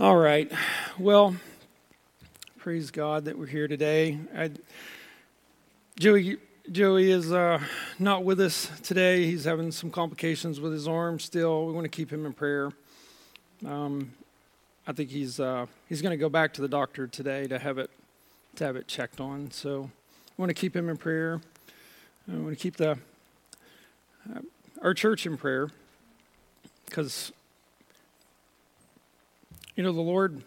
All right. Well, praise God that we're here today. Joey is not with us today. He's having some complications with his arm still. We want to keep him in prayer. I think he's going to go back to the doctor today to have it checked on. So I want to keep him in prayer. I want to keep our church in prayer because, you know, the Lord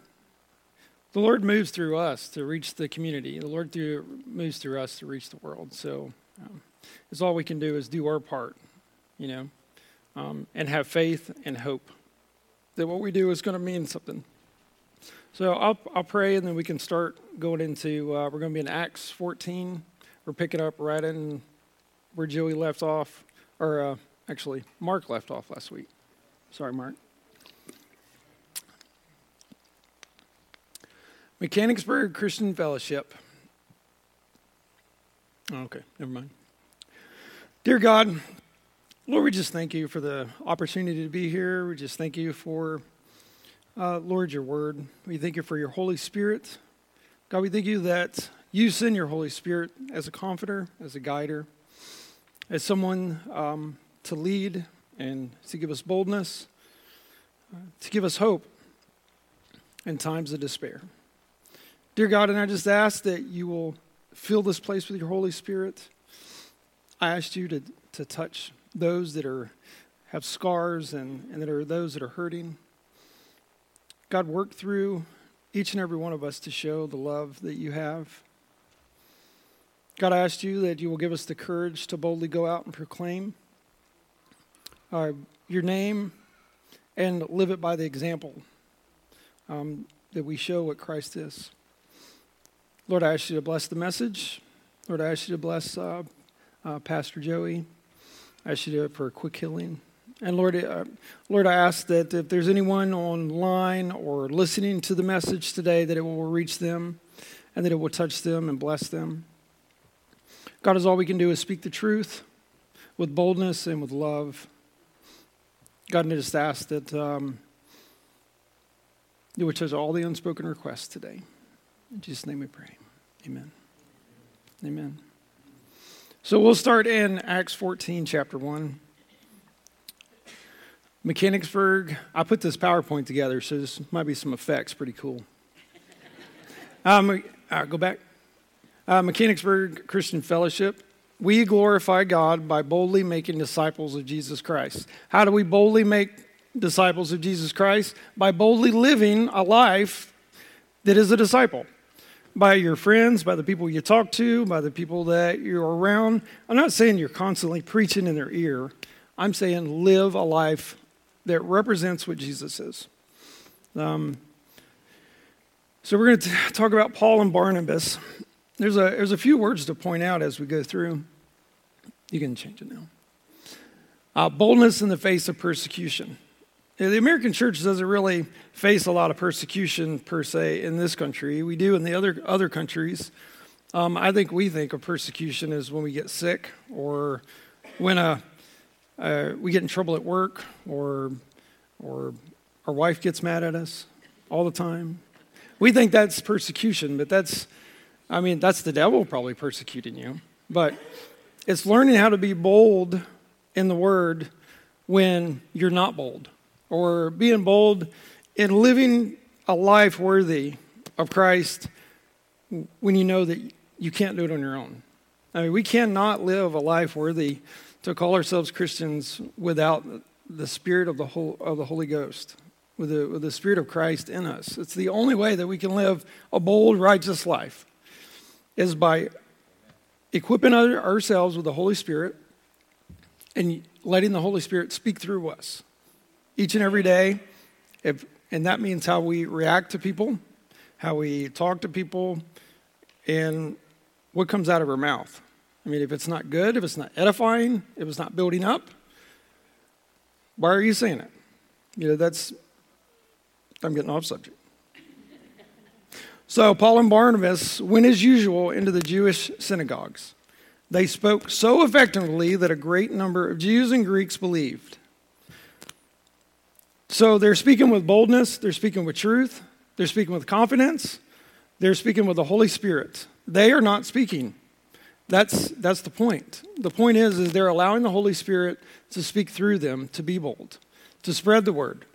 moves through us to reach the community. The Lord moves through us to reach the world. So it's all we can do is do our part, you know, and have faith and hope that what we do is going to mean something. So I'll pray, and then we can start going into, we're going to be in Acts 14. We're picking up right in where Joey left off, or actually Mark left off last week. Sorry, Mark. Mechanicsburg Christian Fellowship. Oh, okay, never mind. Dear God, Lord, we just thank you for the opportunity to be here. We just thank you for, Lord, your word. We thank you for your Holy Spirit. God, we thank you that you send your Holy Spirit as a comforter, as a guider, as someone to lead and to give us boldness, to give us hope in times of despair. Dear God, and I just ask that you will fill this place with your Holy Spirit. I ask you to touch those that have scars and that are those that are hurting. God, work through each and every one of us to show the love that you have. God, I ask you that you will give us the courage to boldly go out and proclaim your name and live it by the example that we show what Christ is. Lord, I ask you to bless the message. Lord, I ask you to bless Pastor Joey. I ask you to do it for a quick healing. And Lord, I ask that if there's anyone online or listening to the message today, that it will reach them and that it will touch them and bless them. God, is all we can do is speak the truth with boldness and with love. God, I just ask that you would touch all the unspoken requests today. In Jesus' name we pray. Amen. Amen. So we'll start in Acts 14, chapter 1. Mechanicsburg. I put this PowerPoint together, so this might be some effects. Pretty cool. Go back. Mechanicsburg Christian Fellowship. We glorify God by boldly making disciples of Jesus Christ. How do we boldly make disciples of Jesus Christ? By boldly living a life that is a disciple, by your friends, by the people you talk to, by the people that you're around. I'm not saying you're constantly preaching in their ear. I'm saying live a life that represents what Jesus is. So we're going to talk about Paul and Barnabas. There's a few words to point out as we go through. You can change it now. Boldness in the face of persecution. The American church doesn't really face a lot of persecution, per se, in this country. We do in the other countries. I think we think of persecution as when we get sick or when we get in trouble at work or our wife gets mad at us all the time. We think that's persecution, but that's the devil probably persecuting you. But it's learning how to be bold in the word when you're not bold, or being bold in living a life worthy of Christ when you know that you can't do it on your own. I mean, we cannot live a life worthy to call ourselves Christians without the Spirit of the Holy Ghost, with the Spirit of Christ in us. It's the only way that we can live a bold, righteous life is by equipping ourselves with the Holy Spirit and letting the Holy Spirit speak through us. Each and every day, and that means how we react to people, how we talk to people, and what comes out of our mouth. I mean, if it's not good, if it's not edifying, if it's not building up, why are you saying it? You know, I'm getting off subject. So Paul and Barnabas went as usual into the Jewish synagogues. They spoke so effectively that a great number of Jews and Greeks believed. So they're speaking with boldness, they're speaking with truth, they're speaking with confidence, they're speaking with the Holy Spirit. They are not speaking. That's the point. The point is they're allowing the Holy Spirit to speak through them, to be bold, to spread the word.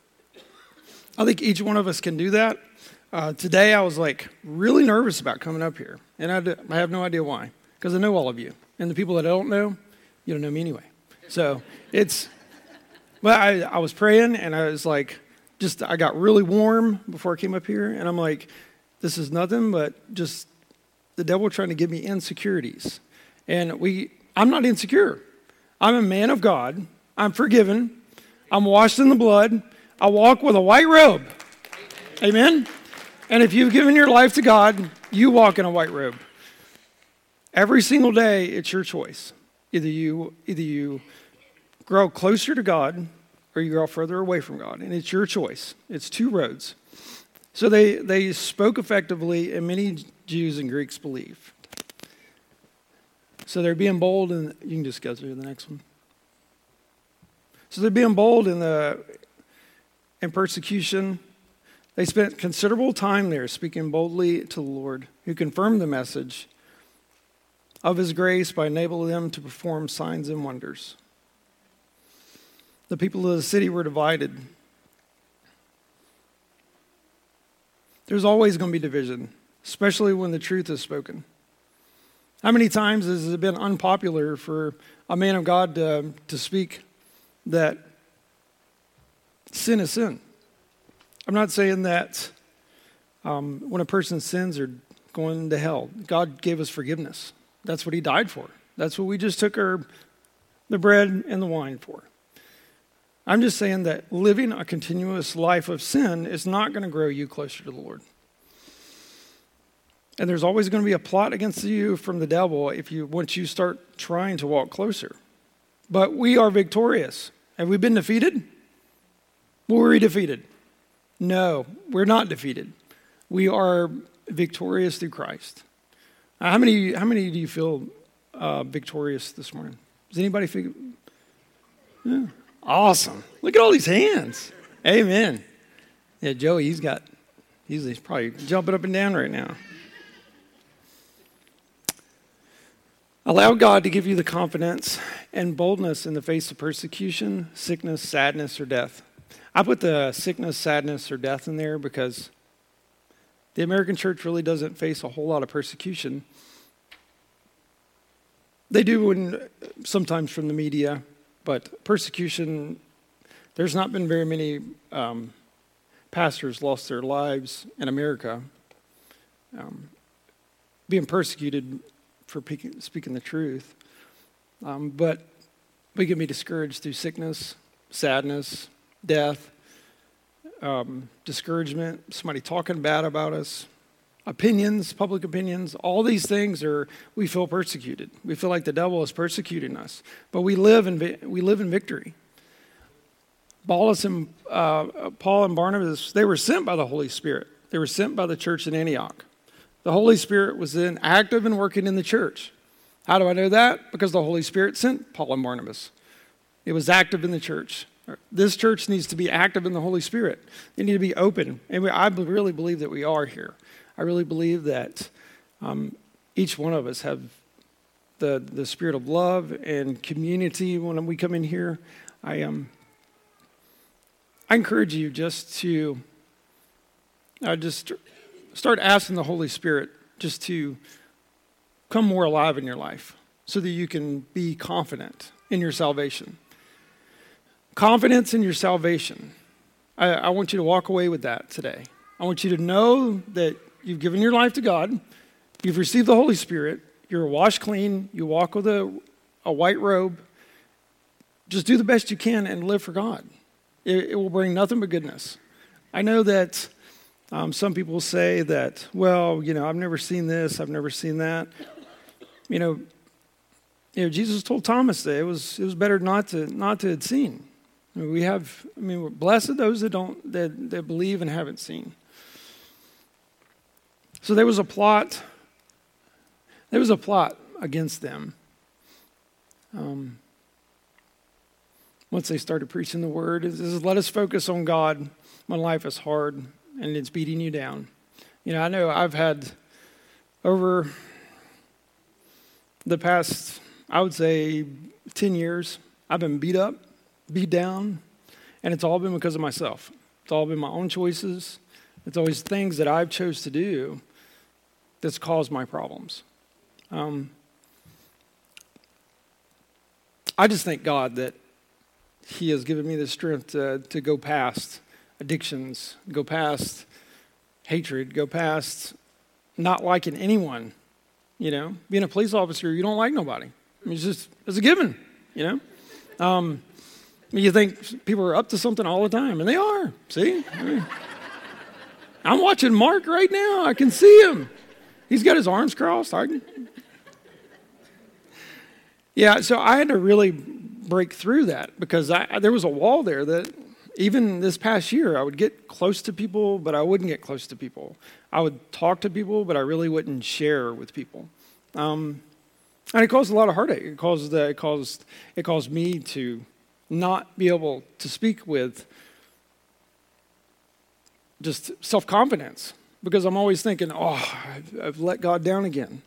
I think each one of us can do that. Today I was like really nervous about coming up here, and I have no idea why, because I know all of you. And the people that I don't know, you don't know me anyway. So it's... But I was praying, and I was like, I got really warm before I came up here, and I'm like, this is nothing but just the devil trying to give me insecurities. And I'm not insecure. I'm a man of God. I'm forgiven. I'm washed in the blood. I walk with a white robe. Amen? And if you've given your life to God, you walk in a white robe. Every single day, it's your choice. Either you grow closer to God, or you grow further away from God. And it's your choice. It's two roads. So they spoke effectively, and many Jews and Greeks believed. So they're being bold, and you can just go through the next one. So they're being bold in persecution. They spent considerable time there speaking boldly to the Lord, who confirmed the message of his grace by enabling them to perform signs and wonders. The people of the city were divided. There's always going to be division, especially when the truth is spoken. How many times has it been unpopular for a man of God to speak that sin is sin? I'm not saying that when a person sins, they're going to hell. God gave us forgiveness. That's what he died for. That's what we just took the bread and the wine for. I'm just saying that living a continuous life of sin is not going to grow you closer to the Lord. And there's always going to be a plot against you from the devil once you start trying to walk closer. But we are victorious. Have we been defeated? Were we defeated? No, we're not defeated. We are victorious through Christ. How many do you feel victorious this morning? Does anybody feel? Yeah. Awesome. Look at all these hands. Amen. Yeah, Joey, he's probably jumping up and down right now. Allow God to give you the confidence and boldness in the face of persecution, sickness, sadness, or death. I put the sickness, sadness, or death in there because the American church really doesn't face a whole lot of persecution. They do sometimes from the media. But persecution, there's not been very many pastors lost their lives in America being persecuted for speaking the truth. But we can be discouraged through sickness, sadness, death, discouragement, somebody talking bad about us, opinions, public opinions, all these things we feel persecuted. We feel like the devil is persecuting us, but we live in victory. Paul and Barnabas, they were sent by the Holy Spirit. They were sent by the church in Antioch. The Holy Spirit was then active and working in the church. How do I know that? Because the Holy Spirit sent Paul and Barnabas. It was active in the church. This church needs to be active in the Holy Spirit. They need to be open, and I really believe that we are here. I really believe that each one of us have the spirit of love and community when we come in here. I encourage you just to just start asking the Holy Spirit just to come more alive in your life so that you can be confident in your salvation. Confidence in your salvation. I want you to walk away with that today. I want you to know that you've given your life to God, you've received the Holy Spirit, you're washed clean, you walk with a white robe. Just do the best you can and live for God. It will bring nothing but goodness. I know that some people say that, I've never seen this, I've never seen that. Jesus told Thomas that it was better not to have seen. We're blessed those that believe and haven't seen. So there was a plot. There was a plot against them. once they started preaching the word, it says, let us focus on God when life is hard and it's beating you down. You know I've had over the past, I would say, 10 years, I've been beat up, beat down, and it's all been because of myself. It's all been my own choices. It's always things that I've chose to do that's caused my problems. I just thank God that He has given me the strength to go past addictions, go past hatred, go past not liking anyone. You know, being a police officer, you don't like nobody. I mean, it's a given, you know. You think people are up to something all the time, and they are. See? I mean, I'm watching Mark right now. I can see him. He's got his arms crossed. Yeah, so I had to really break through that because there was a wall there that even this past year, I would get close to people, but I wouldn't get close to people. I would talk to people, but I really wouldn't share with people. And it caused a lot of heartache. It caused me to not be able to speak with just self-confidence because I'm always thinking, oh, I've let God down again.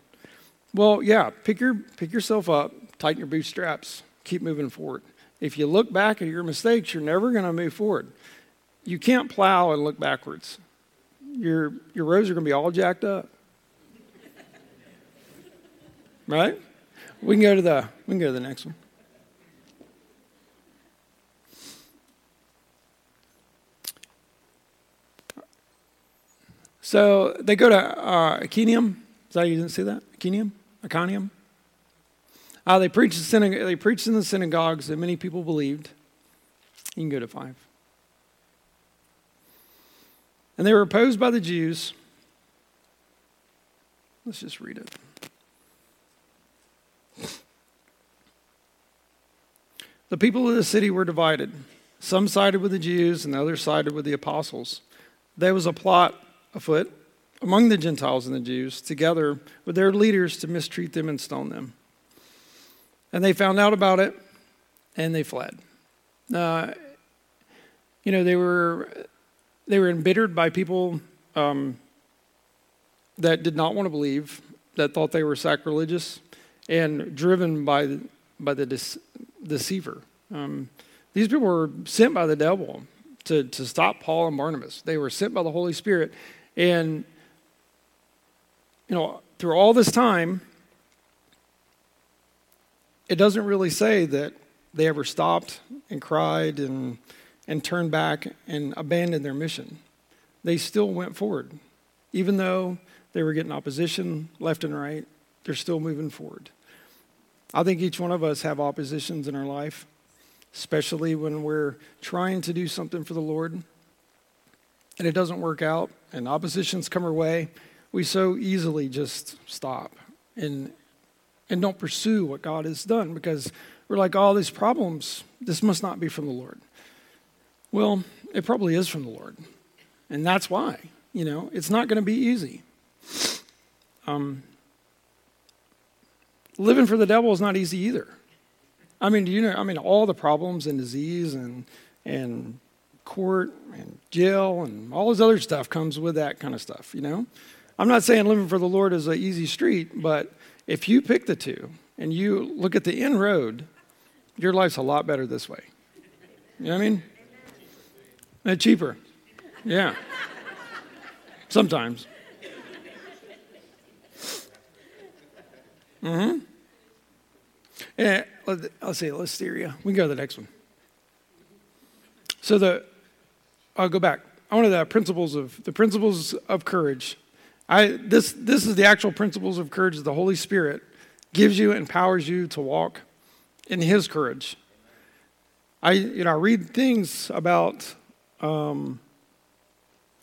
Well, yeah, pick yourself up, tighten your bootstraps, keep moving forward. If you look back at your mistakes, you're never going to move forward. You can't plow and look backwards. Your rows are going to be all jacked up. Right? We can go to the next one. So they go to Iconium. Is that you didn't see that? Iconium. They preached in the synagogues, and many people believed. You can go to 5. And they were opposed by the Jews. Let's just read it. The people of the city were divided. Some sided with the Jews, and the others sided with the apostles. There was a plot afoot among the Gentiles and the Jews, together with their leaders, to mistreat them and stone them. And they found out about it, and they fled. They were embittered by people that did not want to believe, that thought they were sacrilegious, and driven by the deceiver. These people were sent by the devil to stop Paul and Barnabas. They were sent by the Holy Spirit, and through all this time, it doesn't really say that they ever stopped and cried and turned back and abandoned their mission. They still went forward. Even though they were getting opposition left and right, they're still moving forward. I think each one of us have oppositions in our life, especially when we're trying to do something for the Lord and it doesn't work out and oppositions come our way. We so easily just stop and don't pursue what God has done because we're like, all these problems, this must not be from the Lord. Well, it probably is from the Lord. And that's why, it's not going to be easy. Living for the devil is not easy either. All the problems and disease and court and jail and all this other stuff comes with that kind of stuff, I'm not saying living for the Lord is an easy street, but if you pick the two and you look at the end road, your life's a lot better this way. You know what I mean? And cheaper. Yeah. Sometimes. Mm-hmm. Yeah, let's see, Listeria. We can go to the next one. So I'll go back. I wanted the principles of courage. This is the actual principles of courage that the Holy Spirit gives you and empowers you to walk in His courage. I read things about, I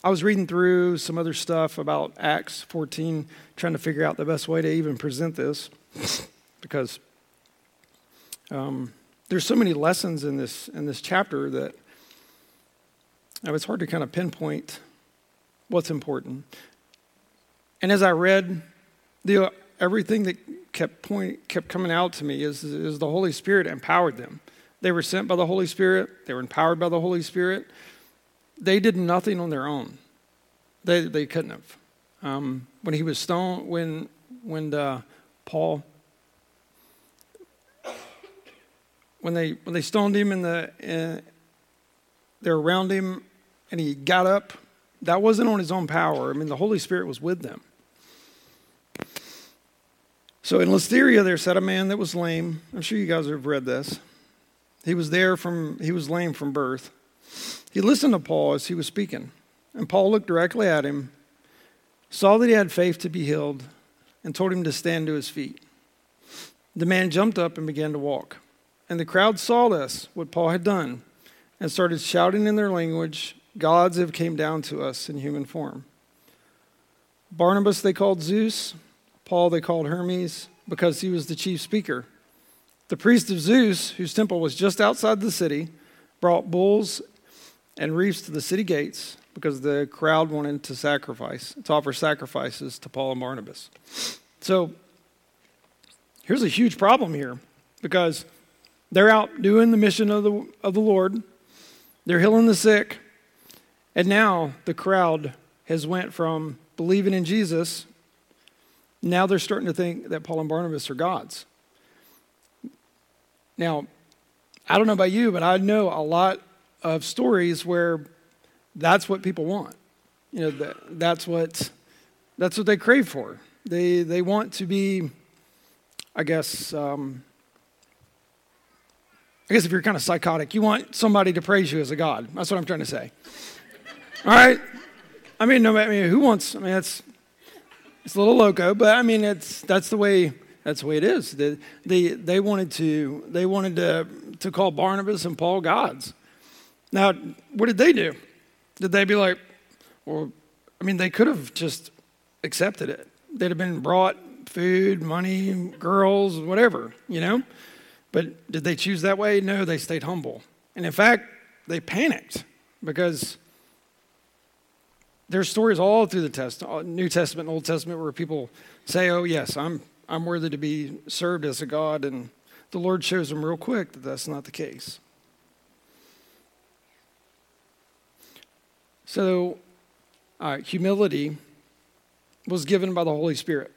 was reading through some other stuff about Acts 14, trying to figure out the best way to even present this because there's so many lessons in this chapter that it's hard to kind of pinpoint what's important. And as I read, everything that kept coming out to me is the Holy Spirit empowered them. They were sent by the Holy Spirit. They were empowered by the Holy Spirit. They did nothing on their own. They couldn't have. When he was stoned, when they stoned him in they're around him and he got up. That wasn't on his own power. I mean, the Holy Spirit was with them. So in Lystra, there sat a man that was lame. I'm sure you guys have read this. He was lame from birth. He listened to Paul as he was speaking. And Paul looked directly at him, saw that he had faith to be healed, and told him to stand to his feet. The man jumped up and began to walk. And the crowd saw this, what Paul had done, and started shouting in their language, "Gods have come down to us in human form." Barnabas they called Zeus, Paul they called Hermes, because he was the chief speaker. The priest of Zeus, whose temple was just outside the city, brought bulls and wreaths to the city gates, because the crowd wanted to offer sacrifices to Paul and Barnabas. So here's a huge problem here, because they're out doing the mission of the Lord. They're healing the sick. And now the crowd has went from believing in Jesus, now they're starting to think that Paul and Barnabas are gods. Now, I don't know about you, but I know a lot of stories where that's what people want. You know, that's what they crave for. They want to be, I guess if you're kind of psychotic, you want somebody to praise you as a god. That's what I'm trying to say. All right? It's a little loco, but I mean, that's the way it is. They wanted to call Barnabas and Paul gods. Now, what did they do? Did they be like, well, I mean, they could have just accepted it. They'd have been brought food, money, girls, whatever, you know? But did they choose that way? No, they stayed humble. And in fact, they panicked, because there's stories all through the New Testament and Old Testament where people say, oh, yes, I'm worthy to be served as a god. And the Lord shows them real quick that that's not the case. So humility was given by the Holy Spirit.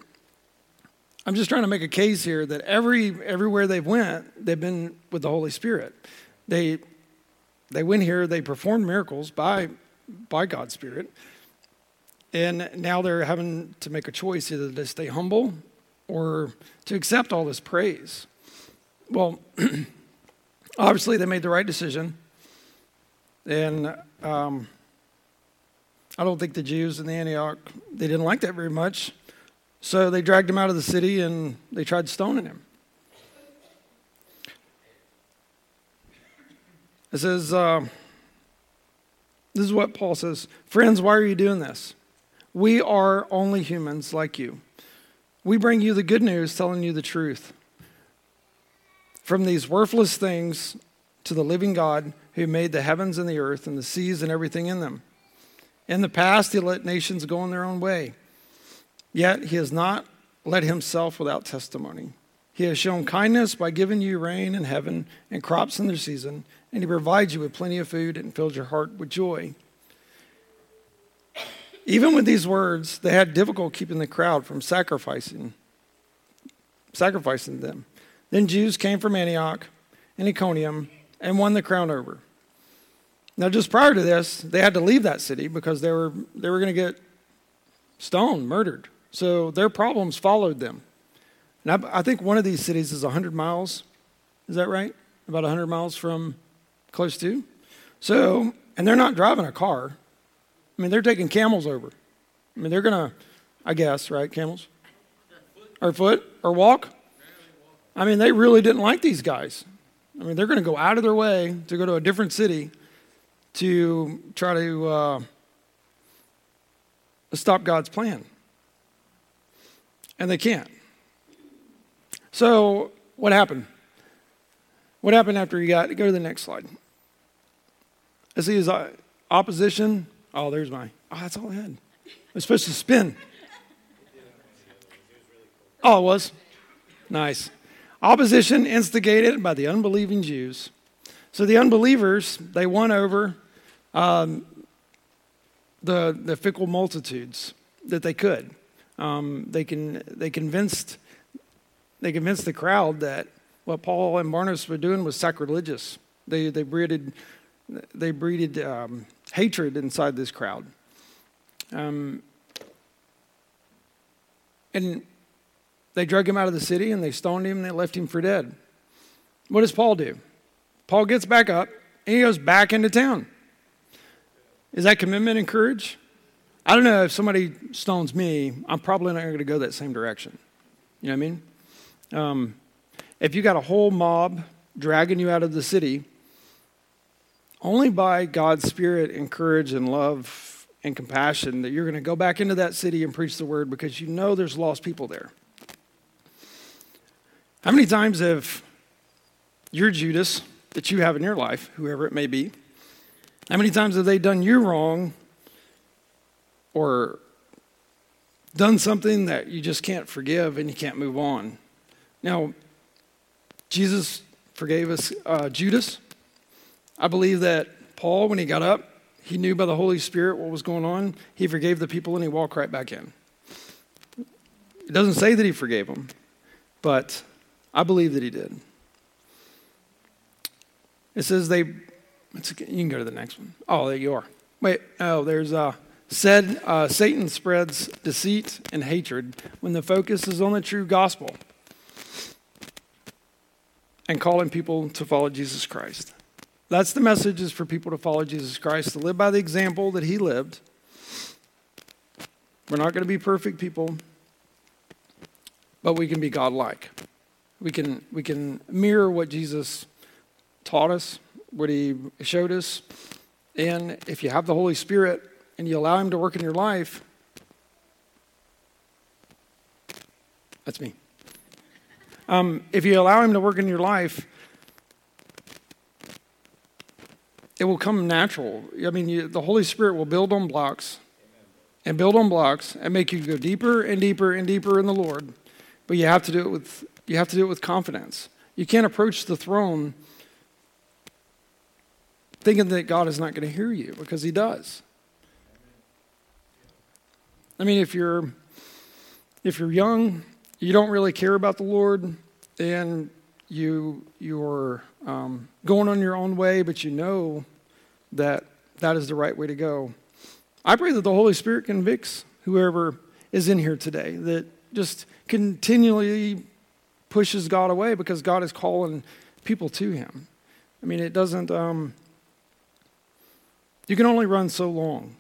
I'm just trying to make a case here that everywhere they've went, they've been with the Holy Spirit. They went here, they performed miracles by God's Spirit, and now they're having to make a choice either to stay humble or to accept all this praise. Well, obviously they made the right decision, and I don't think the Jews in Antioch, they didn't like that very much. So they dragged him out of the city and they tried stoning him. It says, this is what Paul says, "Friends, why are you doing this? We are only humans like you. We bring you the good news, telling you the truth. From these worthless things to the living God who made the heavens and the earth and the seas and everything in them. In the past, he let nations go in their own way. Yet he has not let himself without testimony. He has shown kindness by giving you rain in heaven and crops in their season, and he provides you with plenty of food and fills your heart with joy." Even with these words, they had difficulty keeping the crowd from sacrificing them. Then Jews came from Antioch and Iconium and won the crowd over. Now, just prior to this, they had to leave that city because they were going to get stoned, murdered. So their problems followed them. And I think one of these cities is 100 miles. Is that right? About 100 miles from close to. So, and they're not driving a car. I mean, they're taking camels over. I mean, they're going to, I guess, right, camels? Or foot? Or walk? I mean, they really didn't like these guys. I mean, they're going to go out of their way to go to a different city to try to stop God's plan. And they can't. So what happened? What happened after he got, go to the next slide. I see his opposition. That's all I had. I was supposed to spin. Oh, it was? Nice. Opposition instigated by the unbelieving Jews So the unbelievers, they won over the fickle multitudes that they could. They convinced the crowd that what Paul and Barnabas were doing was sacrilegious. They breeded hatred inside this crowd. And they drug him out of the city, and they stoned him, and they left him for dead. What does Paul do? Paul gets back up, and he goes back into town. Is that commitment and courage? I don't know. If somebody stones me, I'm probably not going to go that same direction. You know what I mean? If you got a whole mob dragging you out of the city, only by God's spirit and courage and love and compassion that you're going to go back into that city and preach the word, because you know there's lost people there. How many times have your Judas that you have in your life, whoever it may be, how many times have they done you wrong or done something that you just can't forgive and you can't move on? Now, Jesus forgave us Judas. I believe that Paul, when he got up, he knew by the Holy Spirit what was going on. He forgave the people and he walked right back in. It doesn't say that he forgave them, but I believe that he did. It says you can go to the next one. Oh, there you are. Satan spreads deceit and hatred when the focus is on the true gospel and calling people to follow Jesus Christ. That's the message, is for people to follow Jesus Christ, to live by the example that he lived. We're not going to be perfect people, but we can be God-like. We can mirror what Jesus taught us, what he showed us. And if you have the Holy Spirit and you allow him to work in your life, that's me. If you allow him to work in your life, it will come natural. I mean, the Holy Spirit will build on blocks and make you go deeper and deeper and deeper in the Lord. But you have to do it with confidence. You can't approach the throne thinking that God is not going to hear you, because he does. I mean, if you're young, you don't really care about the Lord, and you're going on your own way, but you know that is the right way to go. I pray that the Holy Spirit convicts whoever is in here today that just continually pushes God away, because God is calling people to him. I mean, it doesn't... you can only run so long.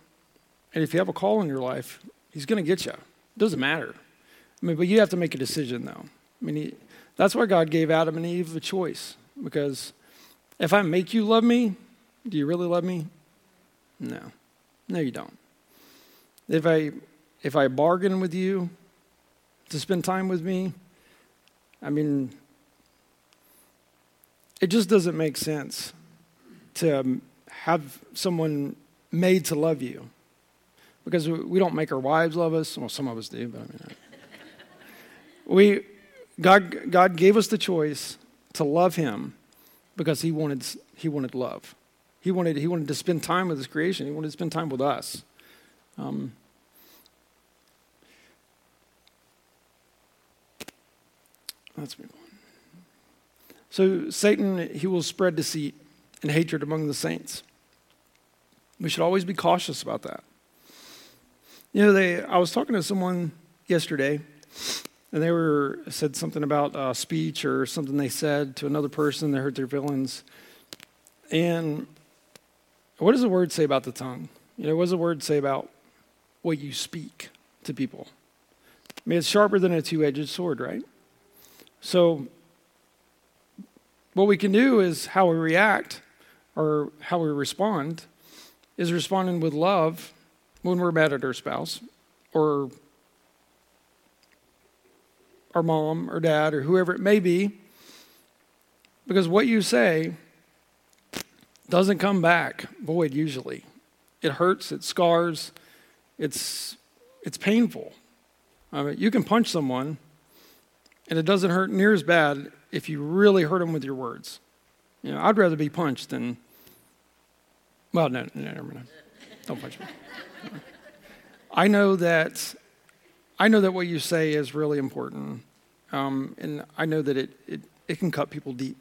And if you have a call in your life, he's going to get you. It doesn't matter. I mean, but you have to make a decision, though. I mean, that's why God gave Adam and Eve the choice. Because if I make you love me, do you really love me? No. No, you don't. If I bargain with you to spend time with me, I mean, it just doesn't make sense to have someone made to love you. Because we don't make our wives love us. Well, some of us do, but I mean, God gave us the choice to love him because he wanted love. He wanted to spend time with his creation. He wanted to spend time with us. Let's move on. So Satan, he will spread deceit and hatred among the saints. We should always be cautious about that. You know, I was talking to someone yesterday, and they said something about speech or something they said to another person that hurt their feelings. And what does the word say about the tongue? You know, what does the word say about what you speak to people? I mean, it's sharper than a two-edged sword, right? So what we can do is how we react or how we respond is responding with love when we're mad at our spouse or our mom or dad or whoever it may be, because what you say doesn't come back void usually. It hurts, it scars, it's painful. I mean, you can punch someone and it doesn't hurt near as bad if you really hurt them with your words. You know, I'd rather be punched than, well, no, never mind. Don't punch me. I know that what you say is really important, and I know that it can cut people deep.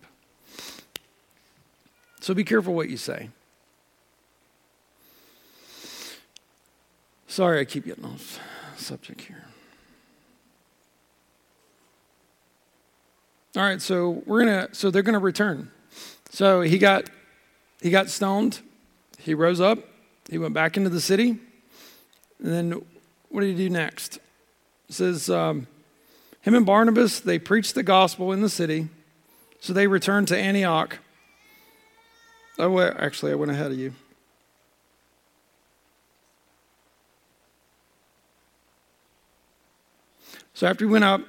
So be careful what you say. Sorry, I keep getting off subject here. All right, so they're gonna return. So he got stoned, he rose up, he went back into the city, and then what did he do next? It says, him and Barnabas, they preached the gospel in the city, so they returned to Antioch. Oh, well, actually, I went ahead of you. So after he went up,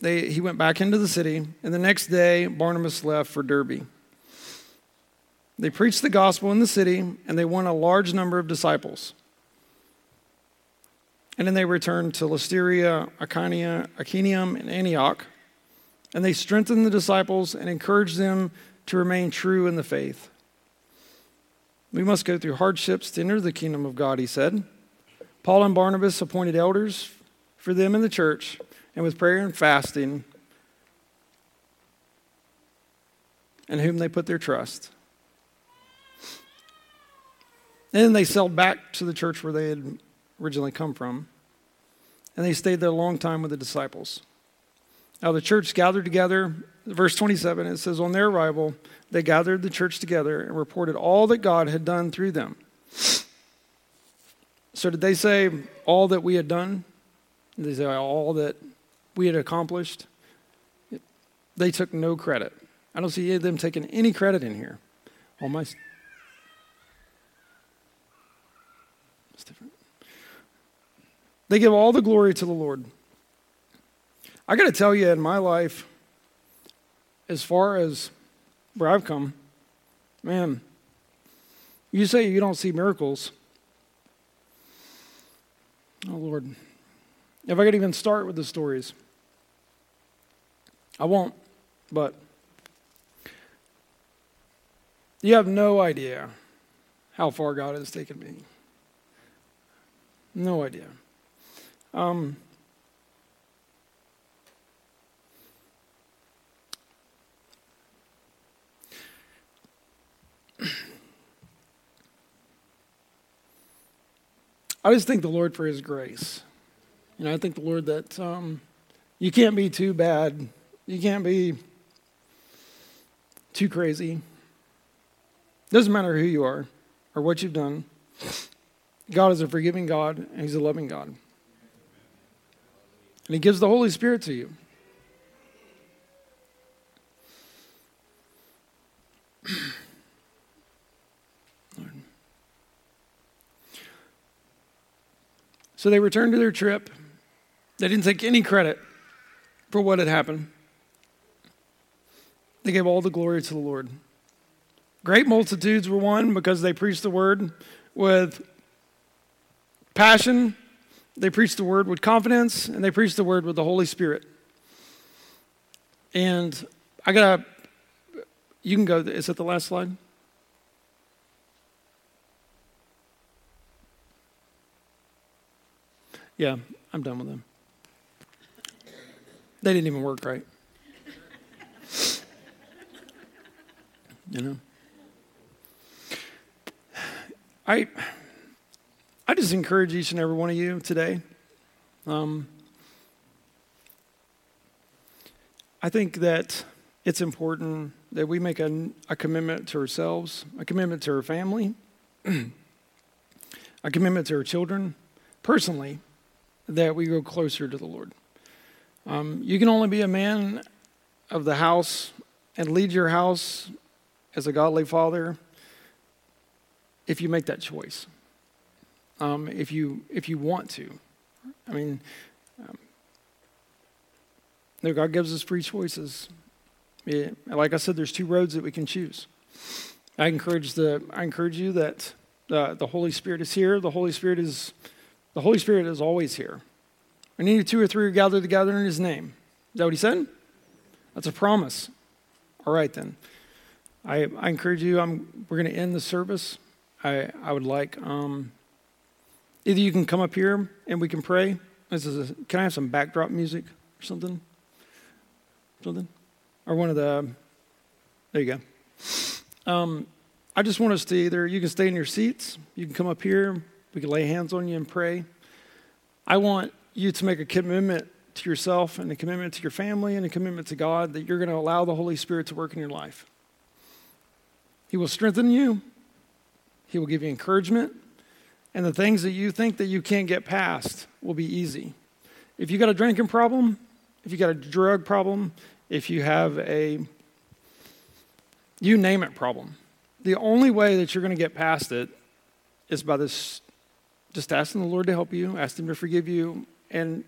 he went back into the city, and the next day, Barnabas left for Derbe. They preached the gospel in the city, and they won a large number of disciples. And then they returned to Lystra, Iconium, and Antioch, and they strengthened the disciples and encouraged them to remain true in the faith. We must go through hardships to enter the kingdom of God, he said. Paul and Barnabas appointed elders for them in the church, and with prayer and fasting, in whom they put their trust. And then they sailed back to the church where they had originally come from, and they stayed there a long time with the disciples. Now the church gathered together. Verse 27, it says, on their arrival, they gathered the church together and reported all that God had done through them. So did they say all that we had done? Did they say all that we had accomplished? They took no credit. I don't see them taking any credit in here. It's different. They give all the glory to the Lord. I got to tell you, in my life, as far as where I've come, man, you say you don't see miracles. Oh, Lord. If I could even start with the stories. I won't, but you have no idea how far God has taken me. No idea. I just thank the Lord for his grace. You know, I thank the Lord that you can't be too bad. You can't be too crazy. It doesn't matter who you are or what you've done. God is a forgiving God, and he's a loving God. And he gives the Holy Spirit to you. Lord. So they returned to their trip. They didn't take any credit for what had happened. They gave all the glory to the Lord. Great multitudes were won because they preached the word with passion. They preached the word with confidence, and they preached the word with the Holy Spirit. And you can go, is that the last slide? Yeah, I'm done with them. They didn't even work right. You know? I just encourage each and every one of you today. I think that it's important that we make a commitment to ourselves, a commitment to our family, a commitment to our children, personally, that we go closer to the Lord. You can only be a man of the house and lead your house as a godly father if you make that choice, if you want to. I mean, God gives us free choices. Yeah, like I said, there's two roads that we can choose. I encourage you that the Holy Spirit is here. The Holy Spirit is always here. When any two or three are gathered together in his name. Is that what he said? That's a promise. All right, then. I encourage you, we're going to end the service. I would like, either you can come up here and we can pray. Can I have some backdrop music or something? Or one of the, there you go. I just want us to you can stay in your seats, you can come up here, we can lay hands on you and pray. I want you to make a commitment to yourself and a commitment to your family and a commitment to God that you're going to allow the Holy Spirit to work in your life. He will strengthen you. He will give you encouragement. And the things that you think that you can't get past will be easy. If you got a drinking problem, if you got a drug problem, if you have a, you name it problem, the only way that you're going to get past it is by this, just asking the Lord to help you, ask him to forgive you, and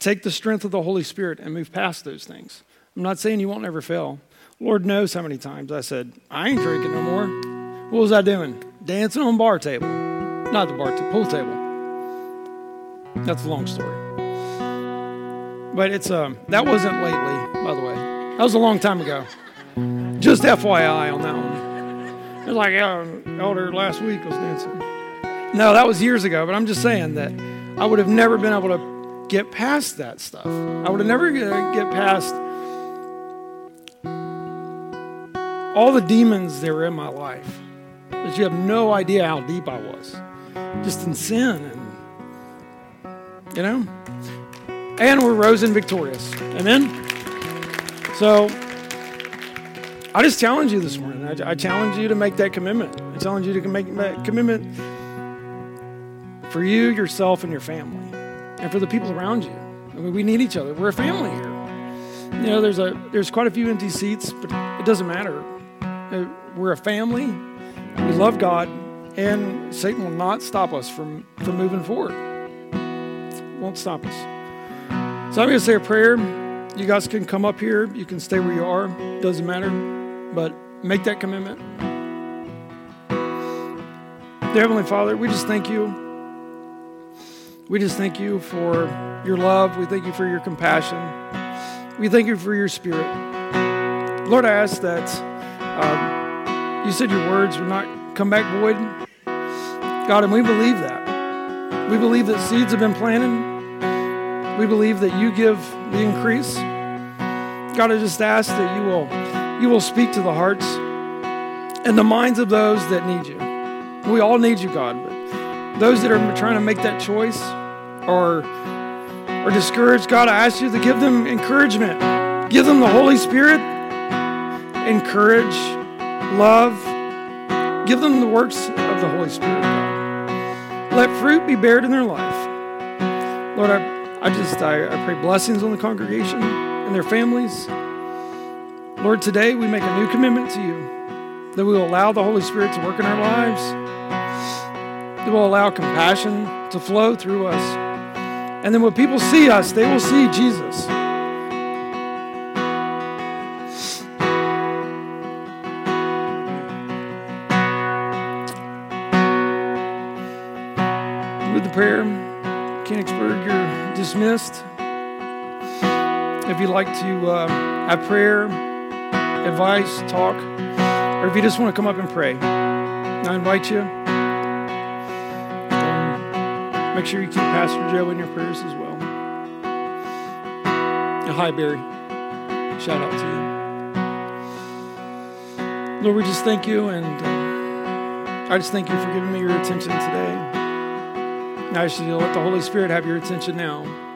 take the strength of the Holy Spirit and move past those things. I'm not saying you won't ever fail. Lord knows how many times I said, I ain't drinking no more. What was I doing? Dancing on bar table. Not the bar table, pool table. That's a long story. But it's, that wasn't lately, by the way. That was a long time ago. Just FYI on that one. It was like, elder last week was dancing. No, that was years ago, but I'm just saying that I would have never been able to get past that stuff. I would have never get past all the demons that were in my life. That you have no idea how deep I was. Just in sin. And, you know? And we're risen victorious. Amen? So, I just challenge you this morning. I challenge you to make that commitment. I challenge you to make that commitment for you, yourself, and your family. And for the people around you. I mean, we need each other. We're a family here. You know, there's quite a few empty seats, but it doesn't matter. We're a family. We love God, and Satan will not stop us from moving forward. Won't stop us. So I'm going to say a prayer. You guys can come up here. You can stay where you are. Doesn't matter. But make that commitment. Dear Heavenly Father, we just thank you. We just thank you for your love. We thank you for your compassion. We thank you for your spirit. Lord, I ask that you said your words would not come back void. God, and we believe that. We believe that seeds have been planted. We believe that you give the increase. God, I just ask that you will speak to the hearts and the minds of those that need you. We all need you, God, but those that are trying to make that choice or are discouraged, God, I ask you to give them encouragement. Give them the Holy Spirit, encourage, love. Give them the works of the Holy Spirit, God. Let fruit be bared in their life. Lord, I pray blessings on the congregation and their families. Lord, today we make a new commitment to you that we will allow the Holy Spirit to work in our lives. It will allow compassion to flow through us. And then when people see us, they will see Jesus. With the prayer, Mechanicsburg, you're dismissed. If you'd like to have prayer, advice, talk, or if you just want to come up and pray, I invite you. Make sure you keep Pastor Joe in your prayers as well. And hi, Barry. Shout out to you. Lord, we just thank you, and I just thank you for giving me your attention today. I ask you to let the Holy Spirit have your attention now.